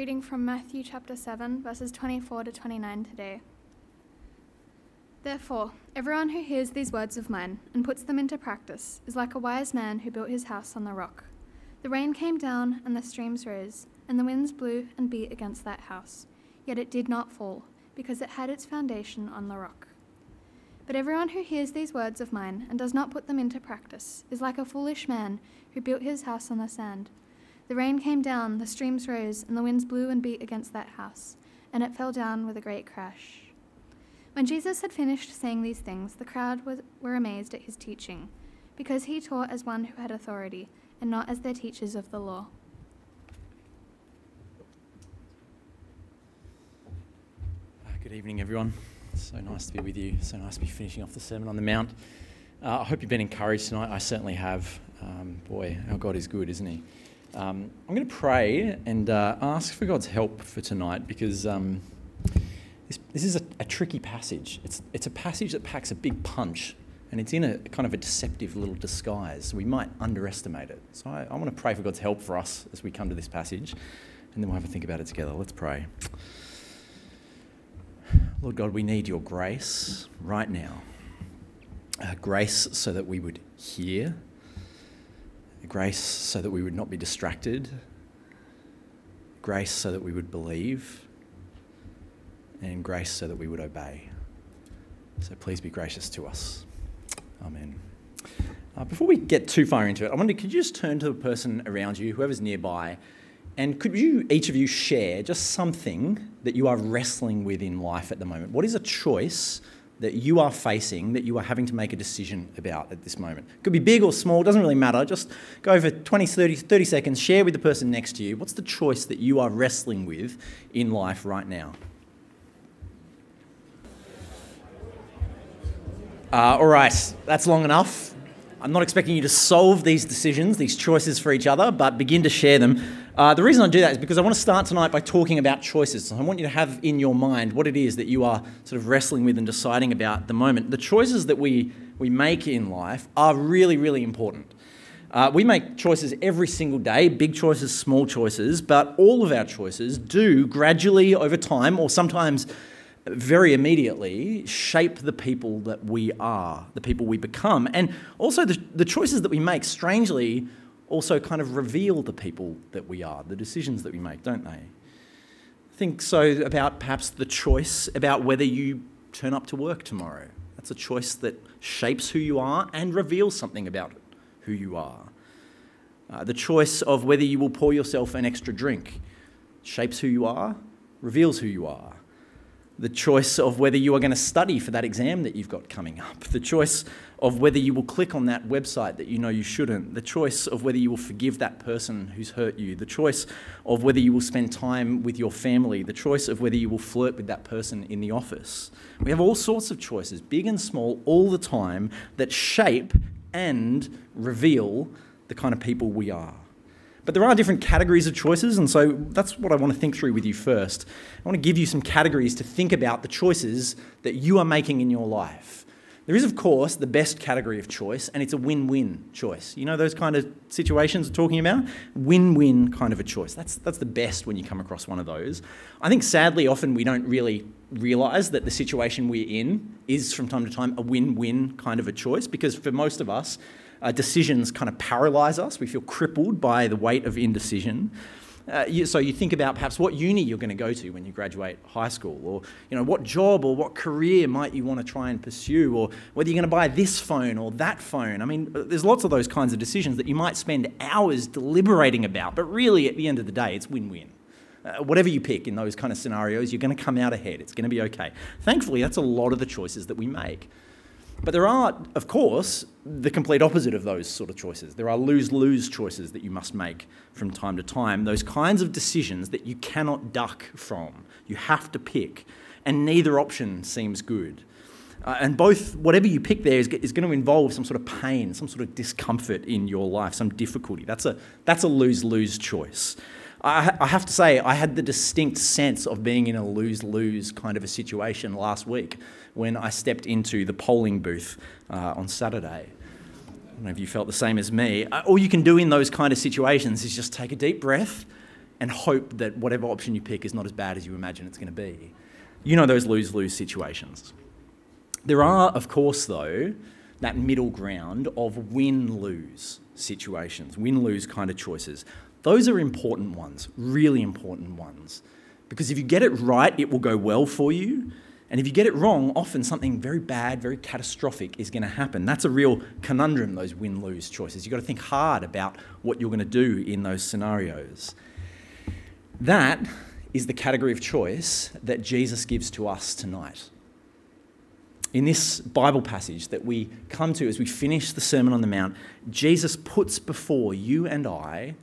reading from Matthew chapter 7, verses 24 to 29 today. Therefore, everyone who hears these words of mine and puts them into practice is like a wise man who built his house on the rock. The rain came down and the streams rose, and the winds blew and beat against that house. Yet it did not fall, because it had its foundation on the rock. But everyone who hears these words of mine and does not put them into practice is like a foolish man who built his house on the sand. The rain came down, the streams rose, and the winds blew and beat against that house, and it fell down with a great crash. When Jesus had finished saying these things, the crowd were amazed at his teaching, because he taught as one who had authority, and not as their teachers of the law. Good evening, everyone. So nice to be with you. So nice to be finishing off the Sermon on the Mount. I hope you've been encouraged tonight. I certainly have. Boy, our God is good, isn't he? I'm going to pray and ask for God's help for tonight, because This is a tricky passage. It's a passage that packs a big punch, and it's in a kind of a deceptive little disguise. So we might underestimate it. So I want to pray for God's help for us as we come to this passage, and then we'll have a think about it together. Let's pray. Lord God, we need your grace right now. Grace so that we would hear. Grace so that we would not be distracted. Grace so that we would believe. And grace so that we would obey. So please be gracious to us. Amen. Before we get too far into it, I wonder, could you just turn to the person around you, whoever's nearby, and could you, each of you, share just something that you are wrestling with in life at the moment? What is a choice that you are facing, that you are having to make a decision about at this moment? It could be big or small, it doesn't really matter. Just go for 30 seconds, share with the person next to you. What's the choice that you are wrestling with in life right now? All right, that's long enough. I'm not expecting you to solve these decisions, these choices for each other, but begin to share them. The reason I do that is because I want to start tonight by talking about choices. So I want you to have in your mind what it is that you are sort of wrestling with and deciding about at the moment. The choices that we make in life are really, really important. We make choices every single day, big choices, small choices, but all of our choices do gradually over time, or sometimes very immediately, shape the people that we are, the people we become. And also the choices that we make, strangely, also kind of reveal the people that we are, the decisions that we make, don't they? Think so about perhaps the choice about whether you turn up to work tomorrow. That's a choice that shapes who you are and reveals something about who you are. The choice of whether you will pour yourself an extra drink shapes who you are, reveals who you are. The choice of whether you are going to study for that exam that you've got coming up. The choice of whether you will click on that website that you know you shouldn't. The choice of whether you will forgive that person who's hurt you. The choice of whether you will spend time with your family. The choice of whether you will flirt with that person in the office. We have all sorts of choices, big and small, all the time, that shape and reveal the kind of people we are. But there are different categories of choices, and so that's what I want to think through with you first. I want to give you some categories to think about the choices that you are making in your life. There is, of course, the best category of choice, and it's a win-win choice. You know those kind of situations we're talking about? Win-win kind of a choice. That's the best when you come across one of those. I think, sadly, often we don't really realise that the situation we're in is, from time to time, a win-win kind of a choice, because for most of us, decisions kind of paralyse us. We feel crippled by the weight of indecision. So you think about perhaps what uni you're going to go to when you graduate high school, or what job or what career might you want to try and pursue, or whether you're going to buy this phone or that phone. I mean, there's lots of those kinds of decisions that you might spend hours deliberating about, but really at the end of the day, it's win-win. Whatever you pick in those kind of scenarios, you're going to come out ahead. It's going to be okay. Thankfully, that's a lot of the choices that we make. But there are, of course, the complete opposite of those sort of choices. There are lose-lose choices that you must make from time to time, those kinds of decisions that you cannot duck from. You have to pick, and neither option seems good. And both, whatever you pick there is going to involve some sort of pain, some sort of discomfort in your life, some difficulty. That's a lose-lose choice. I have to say, I had the distinct sense of being in a lose-lose kind of a situation last week when I stepped into the polling booth on Saturday. I don't know if you felt the same as me. All you can do in those kind of situations is just take a deep breath and hope that whatever option you pick is not as bad as you imagine it's going to be. You know, those lose-lose situations. There are, of course, though, that middle ground of win-lose situations, win-lose kind of choices. Those are important ones, really important ones. Because if you get it right, it will go well for you. And if you get it wrong, often something very bad, very catastrophic is going to happen. That's a real conundrum, those win-lose choices. You've got to think hard about what you're going to do in those scenarios. That is the category of choice that Jesus gives to us tonight. In this Bible passage that we come to as we finish the Sermon on the Mount, Jesus puts before you and I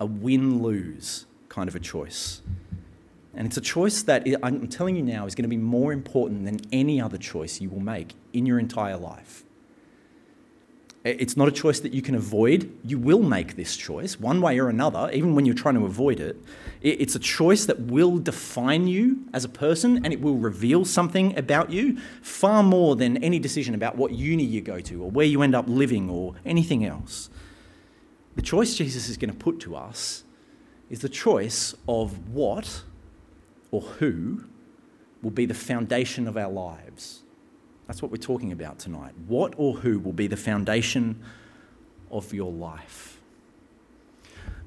a win-lose kind of a choice. And it's a choice that I'm telling you now is going to be more important than any other choice you will make in your entire life. It's not a choice that you can avoid. You will make this choice one way or another, even when you're trying to avoid it. It's a choice that will define you as a person, and it will reveal something about you far more than any decision about what uni you go to or where you end up living or anything else. The choice Jesus is going to put to us is the choice of what or who will be the foundation of our lives. That's what we're talking about tonight. What or who will be the foundation of your life?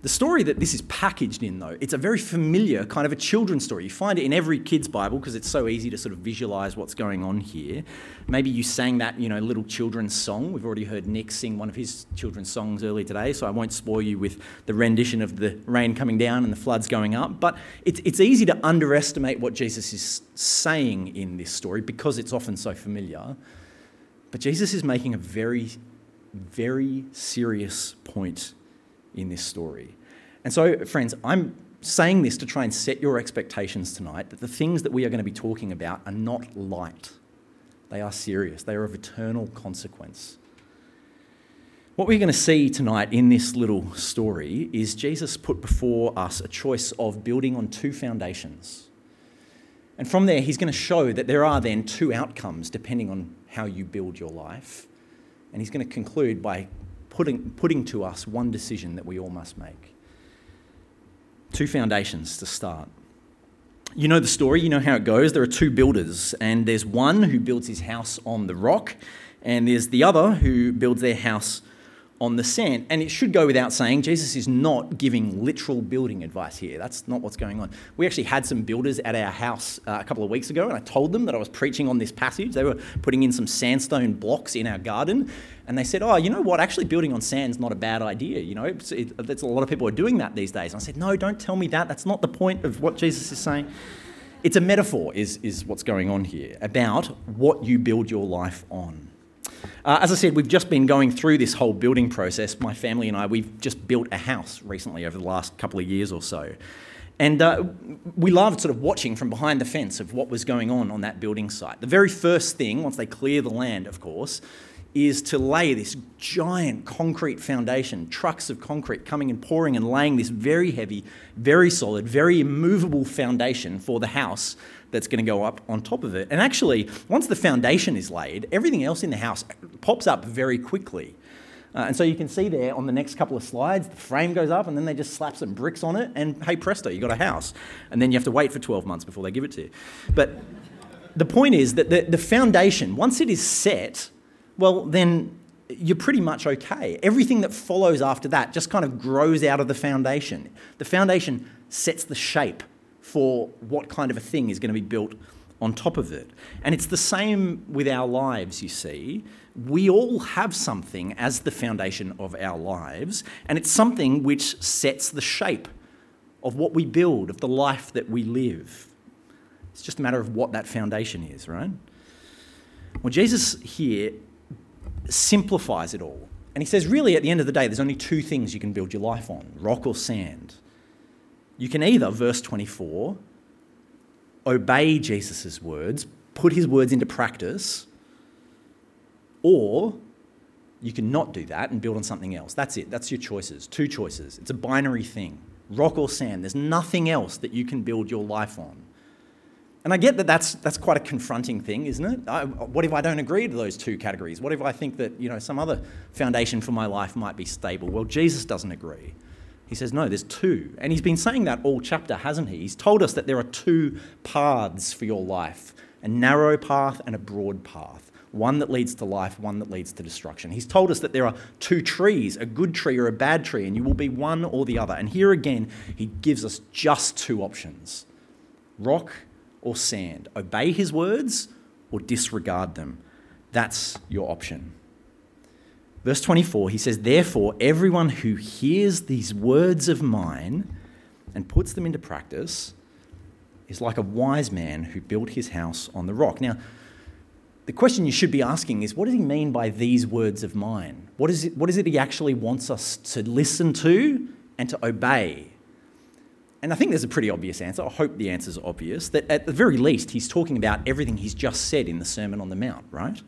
The story that this is packaged in, though, it's a very familiar kind of a children's story. You find it in every kid's Bible because it's so easy to sort of visualize what's going on here. Maybe you sang that, you know, little children's song. We've already heard Nick sing one of his children's songs earlier today, so I won't spoil you with the rendition of the rain coming down and the floods going up. But it's easy to underestimate what Jesus is saying in this story because it's often so familiar. But Jesus is making a very, very serious point in this story. And so, friends, I'm saying this to try and set your expectations tonight that the things that we are going to be talking about are not light. They are serious. They are of eternal consequence. What we're going to see tonight in this little story is Jesus put before us a choice of building on two foundations. And from there, he's going to show that there are then two outcomes depending on how you build your life. And he's going to conclude by putting to us one decision that we all must make. Two foundations to start. You know the story, you know how it goes. There are two builders, and there's one who builds his house on the rock, and there's the other who builds their house on the sand. And it should go without saying, Jesus is not giving literal building advice here. That's not what's going on. We actually had some builders at our house a couple of weeks ago, and I told them that I was preaching on this passage. They were putting in some sandstone blocks in our garden. And they said, oh, you know what, actually building on sand's not a bad idea. You know, that's a lot of people are doing that these days. And I said, no, don't tell me that. That's not the point of what Jesus is saying. It's a metaphor is what's going on here about what you build your life on. As I said, we've just been going through this whole building process. My family and I, we've just built a house recently over the last couple of years or so. And we loved sort of watching from behind the fence of what was going on that building site. The very first thing, once they clear the land, of course, is to lay this giant concrete foundation, trucks of concrete coming and pouring and laying this very heavy, very solid, very immovable foundation for the house that's going to go up on top of it. And actually, once the foundation is laid, everything else in the house pops up very quickly. And so you can see there on the next couple of slides, the frame goes up and then they just slap some bricks on it and hey presto, you got a house. And then you have to wait for 12 months before they give it to you. But the point is that the foundation, once it is set, well, then you're pretty much okay. Everything that follows after that just kind of grows out of the foundation. The foundation sets the shape for what kind of a thing is going to be built on top of it. And it's the same with our lives, you see. We all have something as the foundation of our lives, and it's something which sets the shape of what we build, of the life that we live. It's just a matter of what that foundation is, right? Well, Jesus here simplifies it all. And he says, really, at the end of the day, there's only two things you can build your life on, rock or sand. You can either, verse 24, obey Jesus' words, put his words into practice, or you can not do that and build on something else. That's it. That's your choices. Two choices. It's a binary thing. Rock or sand. There's nothing else that you can build your life on. And I get that that's quite a confronting thing, isn't it? What if I don't agree to those two categories? What if I think that, you know, some other foundation for my life might be stable? Well, Jesus doesn't agree He says, no, there's two. And he's been saying that all chapter, hasn't he? He's told us that there are two paths for your life, a narrow path and a broad path, one that leads to life, one that leads to destruction. He's told us that there are two trees, a good tree or a bad tree, and you will be one or the other. And here again, he gives us just two options, rock or sand. Obey his words or disregard them. That's your option. Verse 24, he says, therefore, everyone who hears these words of mine and puts them into practice is like a wise man who built his house on the rock. Now, the question you should be asking is, what does he mean by these words of mine? What is it he actually wants us to listen to and to obey? And I think there's a pretty obvious answer. I hope the answer's obvious, that at the very least, he's talking about everything he's just said in the Sermon on the Mount, right?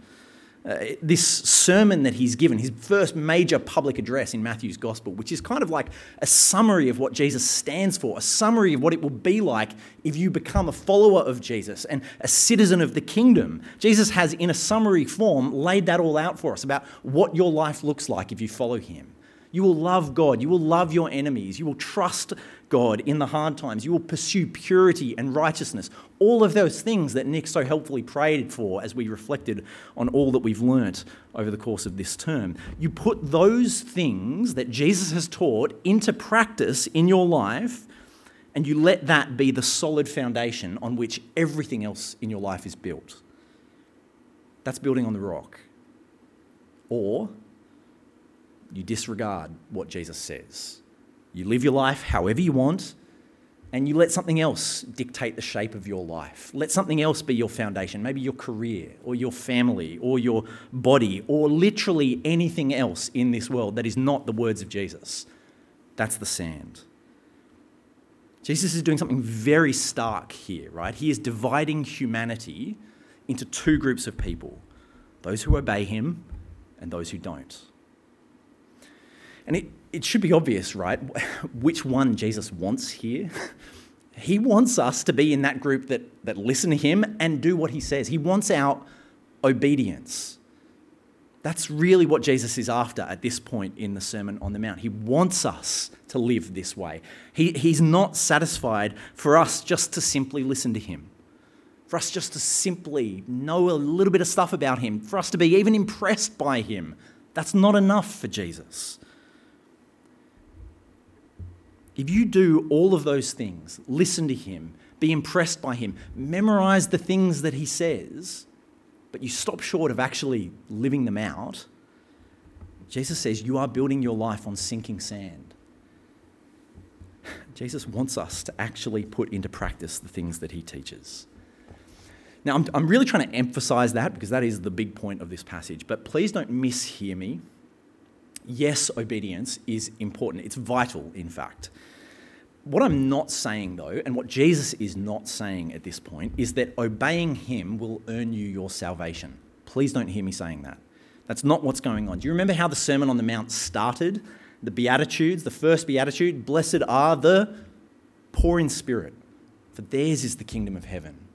This sermon that he's given, his first major public address in Matthew's Gospel, which is kind of like a summary of what Jesus stands for, a summary of what it will be like if you become a follower of Jesus and a citizen of the kingdom. Jesus has, in a summary form, laid that all out for us about what your life looks like if you follow him. You will love God. You will love your enemies. You will trust God in the hard times. You will pursue purity and righteousness. All of those things that Nick so helpfully prayed for as we reflected on all that we've learnt over the course of this term. You put those things that Jesus has taught into practice in your life, and you let that be the solid foundation on which everything else in your life is built. That's building on the rock. Or you disregard what Jesus says. You live your life however you want, and you let something else dictate the shape of your life. Let something else be your foundation, maybe your career or your family or your body or literally anything else in this world that is not the words of Jesus. That's the sand. Jesus is doing something very stark here, right? He is dividing humanity into two groups of people, those who obey him and those who don't. And it should be obvious, right, which one Jesus wants here. He wants us to be in that group that listen to him and do what he says. He wants our obedience. That's really what Jesus is after at this point in the Sermon on the Mount. He wants us to live this way. He's not satisfied for us just to simply listen to him, for us just to simply know a little bit of stuff about him, for us to be even impressed by him. That's not enough for Jesus. If you do all of those things, listen to him, be impressed by him, memorize the things that he says, but you stop short of actually living them out, Jesus says you are building your life on sinking sand. Jesus wants us to actually put into practice the things that he teaches. Now, I'm really trying to emphasize that because that is the big point of this passage, but please don't mishear me. Yes, obedience is important. It's vital, in fact. What I'm not saying, though, and what Jesus is not saying at this point, is that obeying him will earn you your salvation. Please don't hear me saying that. That's not what's going on. Do you remember how the Sermon on the Mount started? The Beatitudes, the first Beatitude, blessed are the poor in spirit, for theirs is the kingdom of heaven.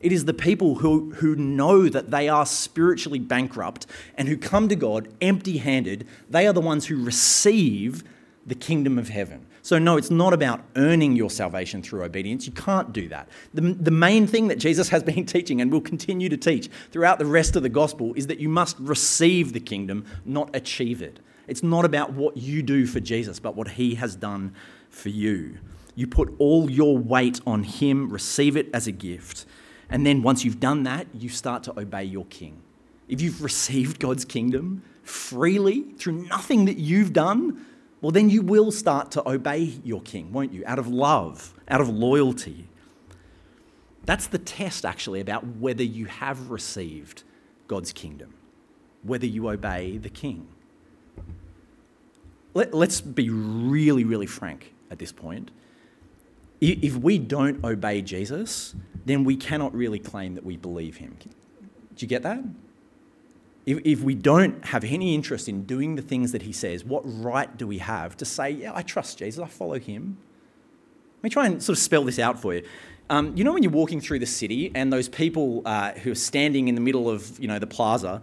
It is the people who know that they are spiritually bankrupt and who come to God empty-handed. They are the ones who receive the kingdom of heaven. So no, it's not about earning your salvation through obedience. You can't do that. The main thing that Jesus has been teaching and will continue to teach throughout the rest of the gospel is that you must receive the kingdom, not achieve it. It's not about what you do for Jesus, but what he has done for you. You put all your weight on him, receive it as a gift. And then once you've done that, you start to obey your king. If you've received God's kingdom freely through nothing that you've done, well, then you will start to obey your king, won't you? Out of love, out of loyalty. That's the test, actually, about whether you have received God's kingdom, whether you obey the king. Let's be really, really frank at this point. If we don't obey Jesus, then we cannot really claim that we believe him. Do you get that? If we don't have any interest in doing the things that he says, what right do we have to say, yeah, I trust Jesus, I follow him? Let me try and sort of spell this out for you. You know when you're walking through the city and those people who are standing in the middle of, the plaza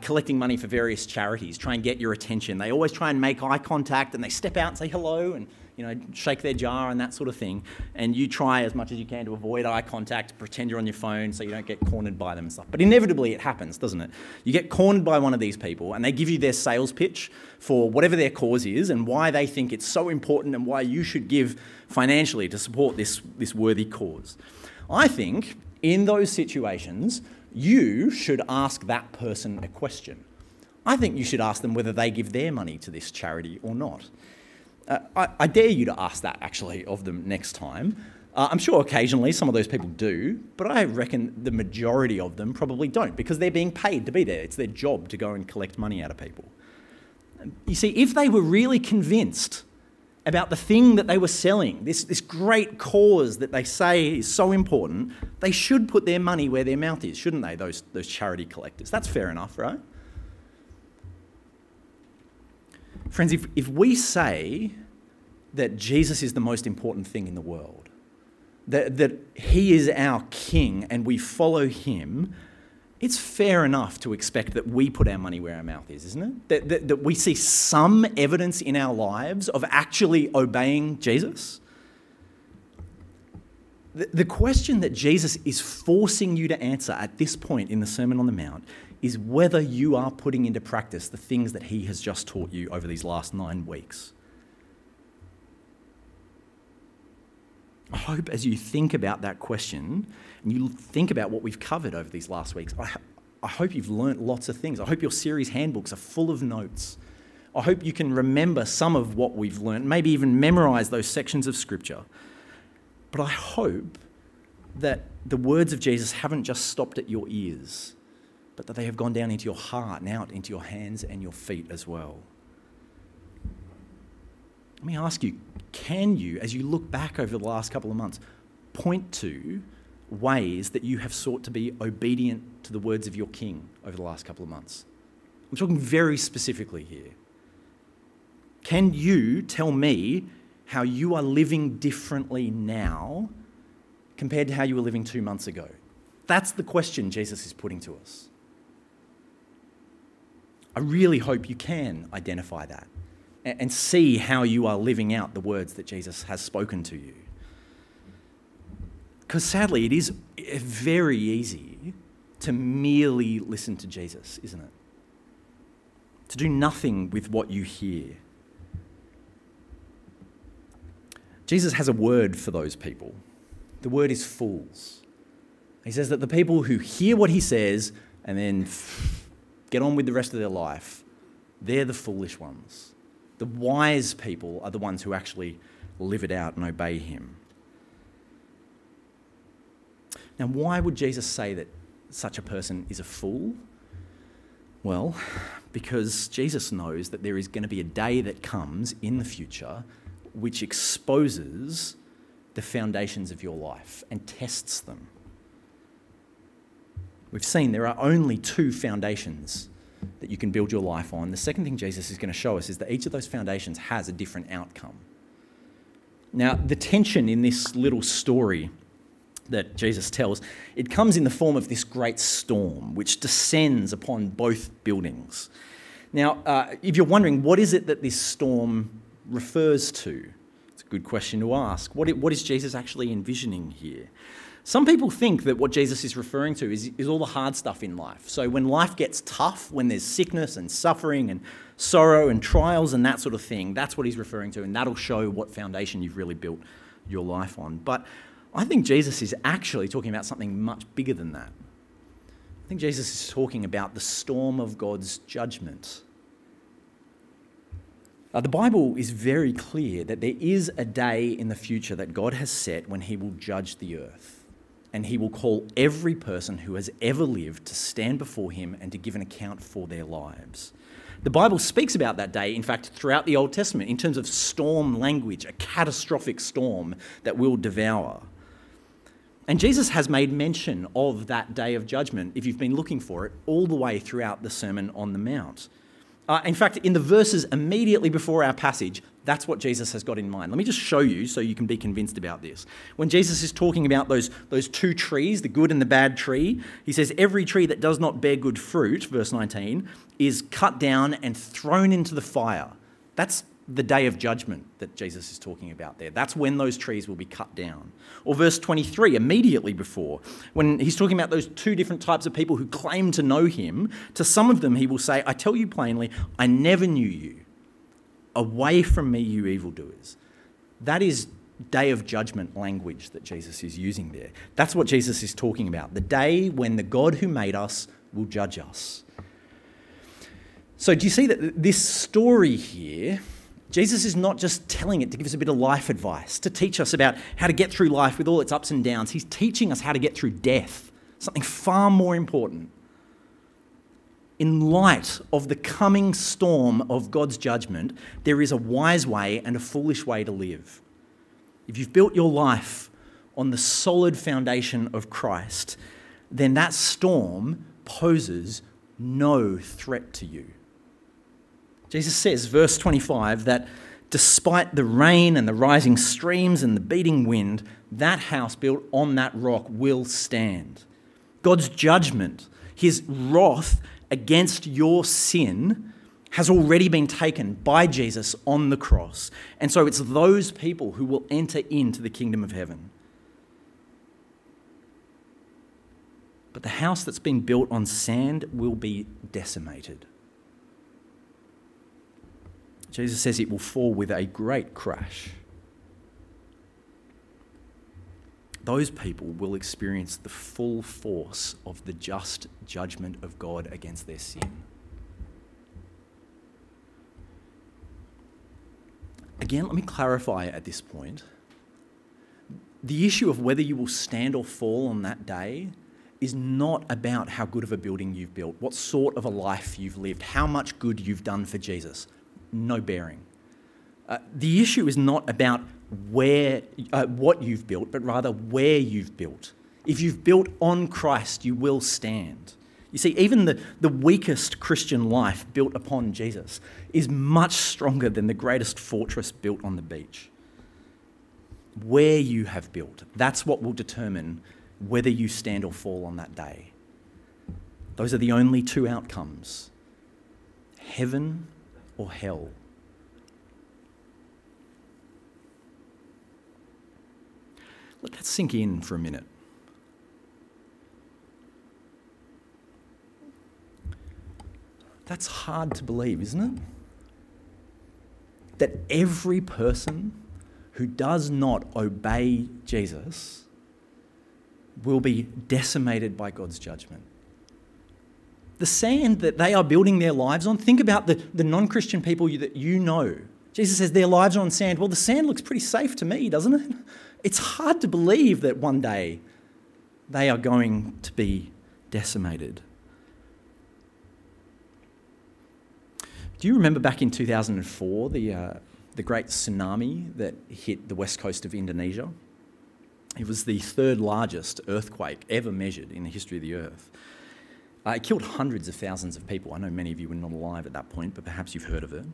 collecting money for various charities try and get your attention. They always try and make eye contact and they step out and say hello and you know, shake their jar and that sort of thing. And you try as much as you can to avoid eye contact, pretend you're on your phone so you don't get cornered by them and stuff. But inevitably it happens, doesn't it? You get cornered by one of these people and they give you their sales pitch for whatever their cause is and why they think it's so important and why you should give financially to support this worthy cause. I think in those situations, you should ask that person a question. I think you should ask them whether they give their money to this charity or not. I dare you to ask that, actually, of them next time. I'm sure occasionally some of those people do, but I reckon the majority of them probably don't because they're being paid to be there. It's their job to go and collect money out of people. You see, if they were really convinced about the thing that they were selling, this great cause that they say is so important, they should put their money where their mouth is, shouldn't they, those charity collectors? That's fair enough, right? Friends, if we say that Jesus is the most important thing in the world, that he is our king and we follow him, it's fair enough to expect that we put our money where our mouth is, isn't it? That we see some evidence in our lives of actually obeying Jesus. The question that Jesus is forcing you to answer at this point in the Sermon on the Mount is whether you are putting into practice the things that he has just taught you over these last 9 weeks. I hope as you think about that question and you think about what we've covered over these last weeks, I hope you've learnt lots of things. I hope your series handbooks are full of notes. I hope you can remember some of what we've learnt, maybe even memorise those sections of Scripture. But I hope that the words of Jesus haven't just stopped at your ears, but that they have gone down into your heart and out into your hands and your feet as well. Let me ask you, can you, as you look back over the last couple of months, point to ways that you have sought to be obedient to the words of your King over the last couple of months? I'm talking very specifically here. Can you tell me how you are living differently now compared to how you were living 2 months ago? That's the question Jesus is putting to us. I really hope you can identify that and see how you are living out the words that Jesus has spoken to you. Because sadly, it is very easy to merely listen to Jesus, isn't it? To do nothing with what you hear. Jesus has a word for those people. The word is fools. He says that the people who hear what he says and then get on with the rest of their life, they're the foolish ones. The wise people are the ones who actually live it out and obey him. Now, why would Jesus say that such a person is a fool? Well, because Jesus knows that there is going to be a day that comes in the future which exposes the foundations of your life and tests them. We've seen there are only two foundations that you can build your life on. The second thing Jesus is going to show us is that each of those foundations has a different outcome. Now, the tension in this little story that Jesus tells, it comes in the form of this great storm which descends upon both buildings. Now, if you're wondering, what is it that this storm refers to? It's a good question to ask. What is Jesus actually envisioning here? Some people think that what Jesus is referring to is all the hard stuff in life. So when life gets tough, when there's sickness and suffering and sorrow and trials and that sort of thing, that's what he's referring to, and that'll show what foundation you've really built your life on. But I think Jesus is actually talking about something much bigger than that. I think Jesus is talking about the storm of God's judgment. The Bible is very clear that there is a day in the future that God has set when he will judge the earth. And he will call every person who has ever lived to stand before him and to give an account for their lives. The Bible speaks about that day, in fact, throughout the Old Testament, in terms of storm language, a catastrophic storm that will devour. And Jesus has made mention of that day of judgment, if you've been looking for it, all the way throughout the Sermon on the Mount. In fact, in the verses immediately before our passage, that's what Jesus has got in mind. Let me just show you so you can be convinced about this. When Jesus is talking about those two trees, the good and the bad tree, he says, every tree that does not bear good fruit, verse 19, is cut down and thrown into the fire. That's the day of judgment that Jesus is talking about there. That's when those trees will be cut down. Or verse 23, immediately before, when he's talking about those two different types of people who claim to know him, to some of them he will say, I tell you plainly, I never knew you. Away from me, you evildoers. That is day of judgment language that Jesus is using there. That's what Jesus is talking about. The day when the God who made us will judge us. So do you see that this story here, Jesus is not just telling it to give us a bit of life advice, to teach us about how to get through life with all its ups and downs. He's teaching us how to get through death, something far more important. In light of the coming storm of God's judgment, there is a wise way and a foolish way to live. If you've built your life on the solid foundation of Christ, then that storm poses no threat to you. Jesus says, verse 25, that despite the rain and the rising streams and the beating wind, that house built on that rock will stand. God's judgment, his wrath against your sin, has already been taken by Jesus on the cross. And so it's those people who will enter into the kingdom of heaven. But the house that's been built on sand will be decimated. Jesus says it will fall with a great crash. Those people will experience the full force of the just judgment of God against their sin. Again, let me clarify at this point. The issue of whether you will stand or fall on that day is not about how good of a building you've built, what sort of a life you've lived, how much good you've done for Jesus. No bearing. The issue is not about what you've built, but rather where you've built. If you've built on Christ, you will stand. You see, even the weakest Christian life built upon Jesus is much stronger than the greatest fortress built on the beach. Where you have built, that's what will determine whether you stand or fall on that day. Those are the only two outcomes: heaven or hell. Let that sink in for a minute. That's hard to believe, isn't it? That every person who does not obey Jesus will be decimated by God's judgment. The sand that they are building their lives on, think about the non-Christian people that you know. Jesus says their lives are on sand. Well, the sand looks pretty safe to me, doesn't it? It's hard to believe that one day they are going to be decimated. Do you remember back in 2004, the great tsunami that hit the west coast of Indonesia? It was the third largest earthquake ever measured in the history of the earth. It killed hundreds of thousands of people. I know many of you were not alive at that point, but perhaps you've heard of it.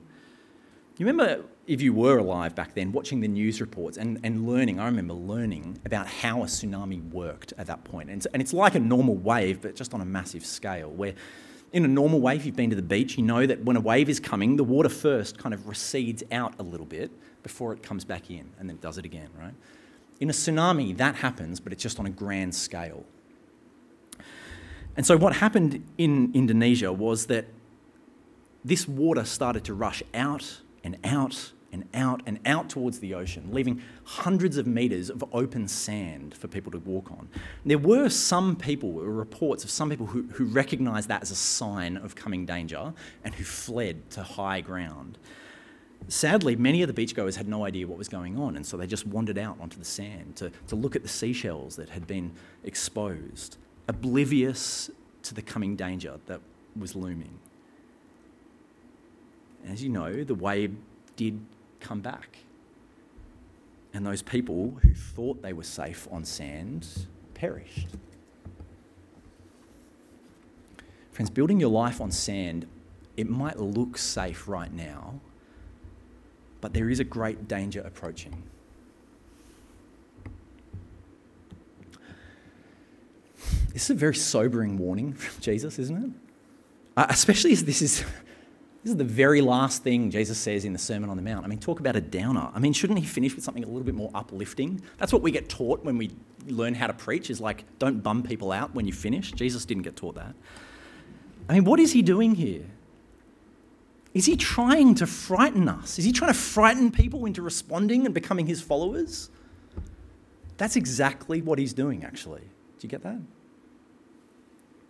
You remember, if you were alive back then, watching the news reports and learning, I remember learning about how a tsunami worked at that point. And it's like a normal wave, but just on a massive scale, where in a normal wave, if you've been to the beach, you know that when a wave is coming, the water first kind of recedes out a little bit before it comes back in, and then does it again, right? In a tsunami, that happens, but it's just on a grand scale. And so what happened in Indonesia was that this water started to rush out and out and out and out towards the ocean, leaving hundreds of metres of open sand for people to walk on. And there were some people, there were reports of some people who recognised that as a sign of coming danger and who fled to high ground. Sadly, many of the beachgoers had no idea what was going on, and so they just wandered out onto the sand to look at the seashells that had been exposed, oblivious to the coming danger that was looming. And as you know, the wave did come back. And those people who thought they were safe on sand perished. Friends, building your life on sand, it might look safe right now, but there is a great danger approaching. This is a very sobering warning from Jesus, isn't it? Especially as this is This is the very last thing Jesus says in the Sermon on the Mount. I mean, talk about a downer. I mean, shouldn't he finish with something a little bit more uplifting? That's what we get taught when we learn how to preach, is like, don't bum people out when you finish. Jesus didn't get taught that. I mean, what is he doing here? Is he trying to frighten us? Is he trying to frighten people into responding and becoming his followers? That's exactly what he's doing, actually. Do you get that?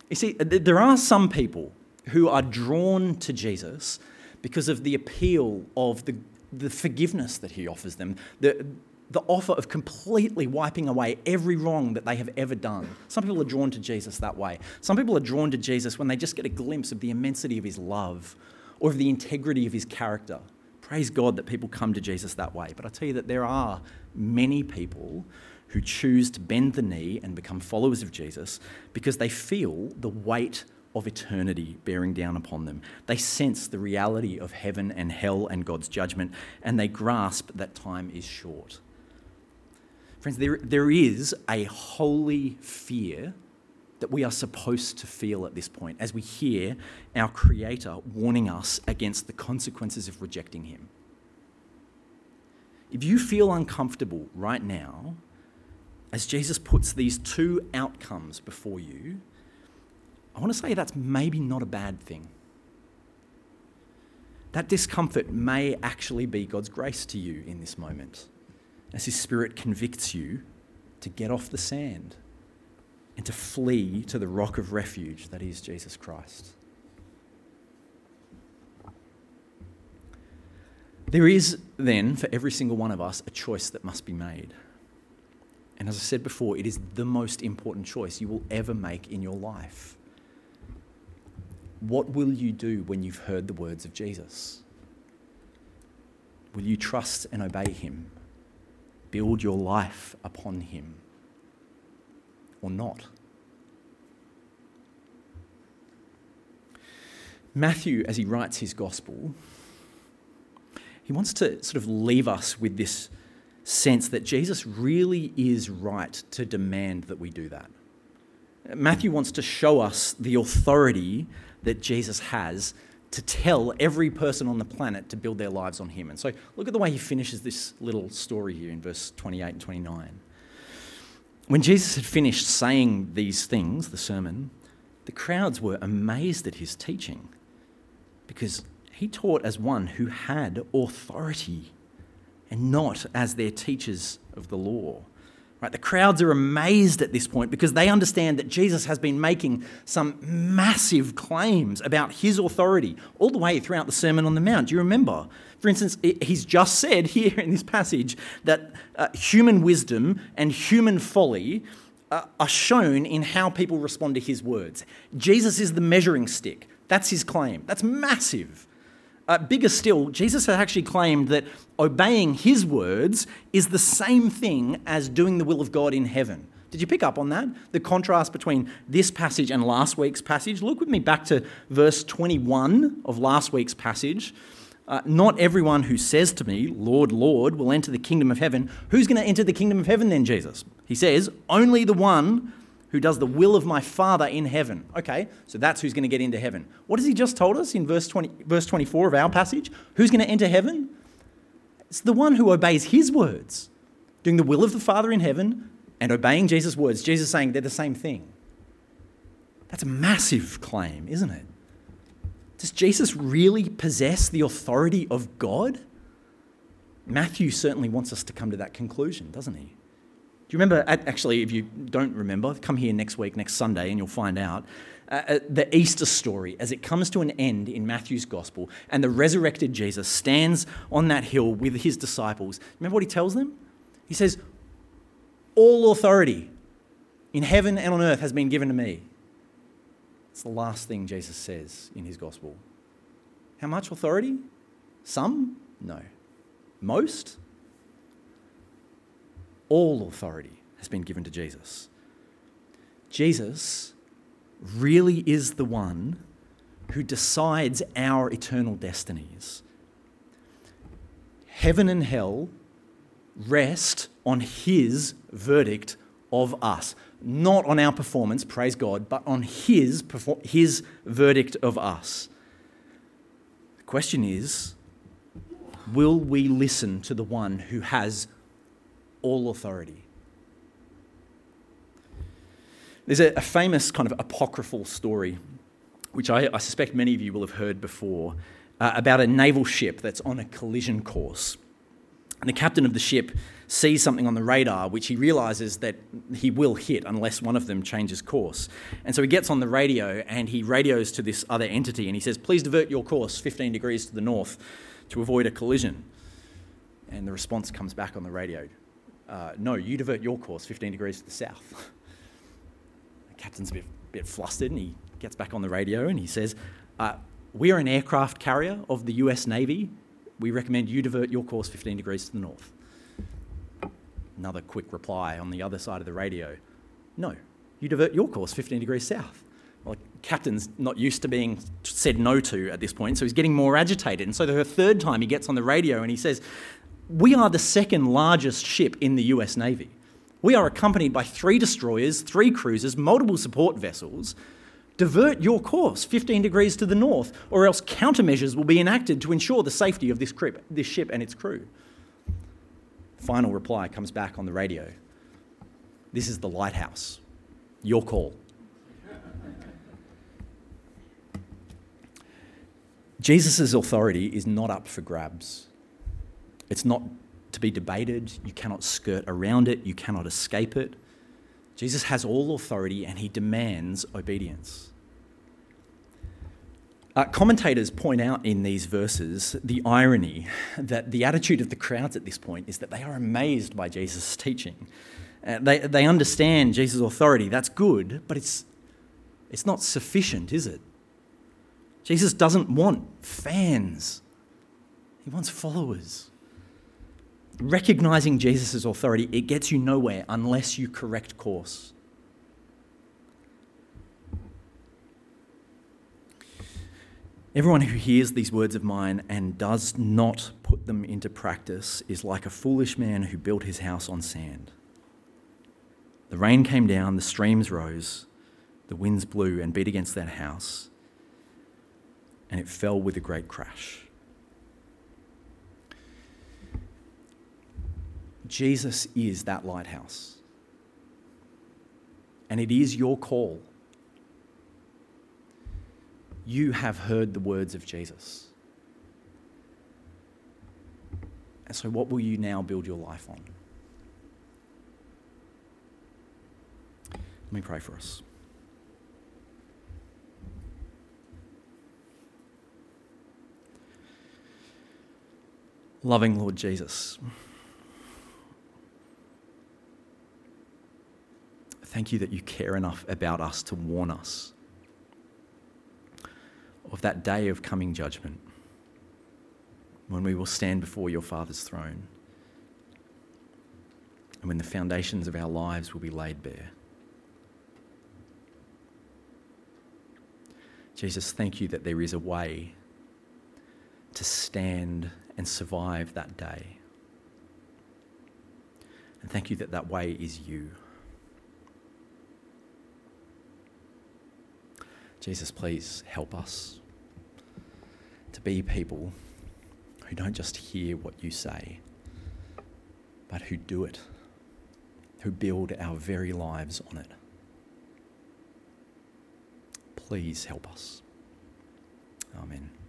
You see, there are some people who are drawn to Jesus because of the appeal of the forgiveness that he offers them, the offer of completely wiping away every wrong that they have ever done. Some people are drawn to Jesus that way. Some people are drawn to Jesus when they just get a glimpse of the immensity of his love or of the integrity of his character. Praise God that people come to Jesus that way. But I tell you that there are many people who choose to bend the knee and become followers of Jesus because they feel the weight of eternity bearing down upon them. They sense the reality of heaven and hell and God's judgment, and they grasp that time is short. Friends, there is a holy fear that we are supposed to feel at this point as we hear our Creator warning us against the consequences of rejecting him. If you feel uncomfortable right now, as Jesus puts these two outcomes before you, I want to say that's maybe not a bad thing. That discomfort may actually be God's grace to you in this moment, as his Spirit convicts you to get off the sand and to flee to the rock of refuge that is Jesus Christ. There is then, for every single one of us, a choice that must be made. And as I said before, it is the most important choice you will ever make in your life. What will you do when you've heard the words of Jesus? Will you trust and obey him? Build your life upon him? Or not? Matthew, as he writes his gospel, he wants to sort of leave us with this sense that Jesus really is right to demand that we do that. Matthew wants to show us the authority that Jesus has to tell every person on the planet to build their lives on him. And so look at the way he finishes this little story here in verse 28 and 29. When Jesus had finished saying these things, the sermon, the crowds were amazed at his teaching because he taught as one who had authority and not as their teachers of the law. Right, the crowds are amazed at this point because they understand that Jesus has been making some massive claims about his authority all the way throughout the Sermon on the Mount. Do you remember? For instance, he's just said here in this passage that human wisdom and human folly are shown in how people respond to his words. Jesus is the measuring stick. That's his claim. That's massive. Bigger still, Jesus has actually claimed that obeying his words is the same thing as doing the will of God in heaven. Did you pick up on that? The contrast between this passage and last week's passage. Look with me back to verse 21 of last week's passage. Not everyone who says to me, Lord, Lord, will enter the kingdom of heaven. Who's going to enter the kingdom of heaven then, Jesus? He says, only the one who does the will of my Father in heaven. Okay, so that's who's going to get into heaven. What has he just told us in verse 24 of our passage? Who's going to enter heaven? It's the one who obeys his words, doing the will of the Father in heaven and obeying Jesus' words. Jesus is saying they're the same thing. That's a massive claim, isn't it? Does Jesus really possess the authority of God? Matthew certainly wants us to come to that conclusion, doesn't he? Do you remember, actually, if you don't remember, come here next week, next Sunday, and you'll find out, the Easter story as it comes to an end in Matthew's gospel, and the resurrected Jesus stands on that hill with his disciples. Remember what he tells them? He says, all authority in heaven and on earth has been given to me. It's the last thing Jesus says in his gospel. How much authority? Some? No. Most? All authority has been given to Jesus. Jesus really is the one who decides our eternal destinies. Heaven and hell rest on his verdict of us, not on our performance, praise God, but on his verdict of us. question is, will we listen to the one who has all authority? There's a famous kind of apocryphal story, which I suspect many of you will have heard before, about a naval ship that's on a collision course. And the captain of the ship sees something on the radar which he realises that he will hit unless one of them changes course. And so he gets on the radio and he radios to this other entity and he says, please divert your course 15 degrees to the north to avoid a collision. And the response comes back on the radio, no, you divert your course 15 degrees to the south. The captain's a bit flustered and he gets back on the radio and he says, we are an aircraft carrier of the US Navy. We recommend you divert your course 15 degrees to the north. Another quick reply on the other side of the radio. No, you divert your course 15 degrees south. Well, the captain's not used to being said no to at this point, so he's getting more agitated. And so the third time he gets on the radio and he says, we are the second largest ship in the US Navy. We are accompanied by 3 destroyers, 3 cruisers, multiple support vessels. Divert your course 15 degrees to the north, or else countermeasures will be enacted to ensure the safety of this ship and its crew. Final reply comes back on the radio. This is the lighthouse. Your call. Jesus' authority is not up for grabs. It's not to be debated. You cannot skirt around it. You cannot escape it. Jesus has all authority and he demands obedience. Commentators point out in these verses the irony that the attitude of the crowds at this point is that they are amazed by Jesus' teaching. They understand Jesus' authority. That's good, but it's not sufficient, is it? Jesus doesn't want fans. He wants followers. Recognizing Jesus' authority, it gets you nowhere unless you correct course. Everyone who hears these words of mine and does not put them into practice is like a foolish man who built his house on sand. The rain came down, the streams rose, the winds blew and beat against that house, and it fell with a great crash. Jesus is that lighthouse, and it is your call. You have heard the words of Jesus. And so what will you now build your life on? Let me pray for us. Loving Lord Jesus, thank you that you care enough about us to warn us of that day of coming judgment when we will stand before your Father's throne and when the foundations of our lives will be laid bare. Jesus, thank you that there is a way to stand and survive that day. And thank you that that way is you. Jesus, please help us to be people who don't just hear what you say, but who do it, who build our very lives on it. Please help us. Amen.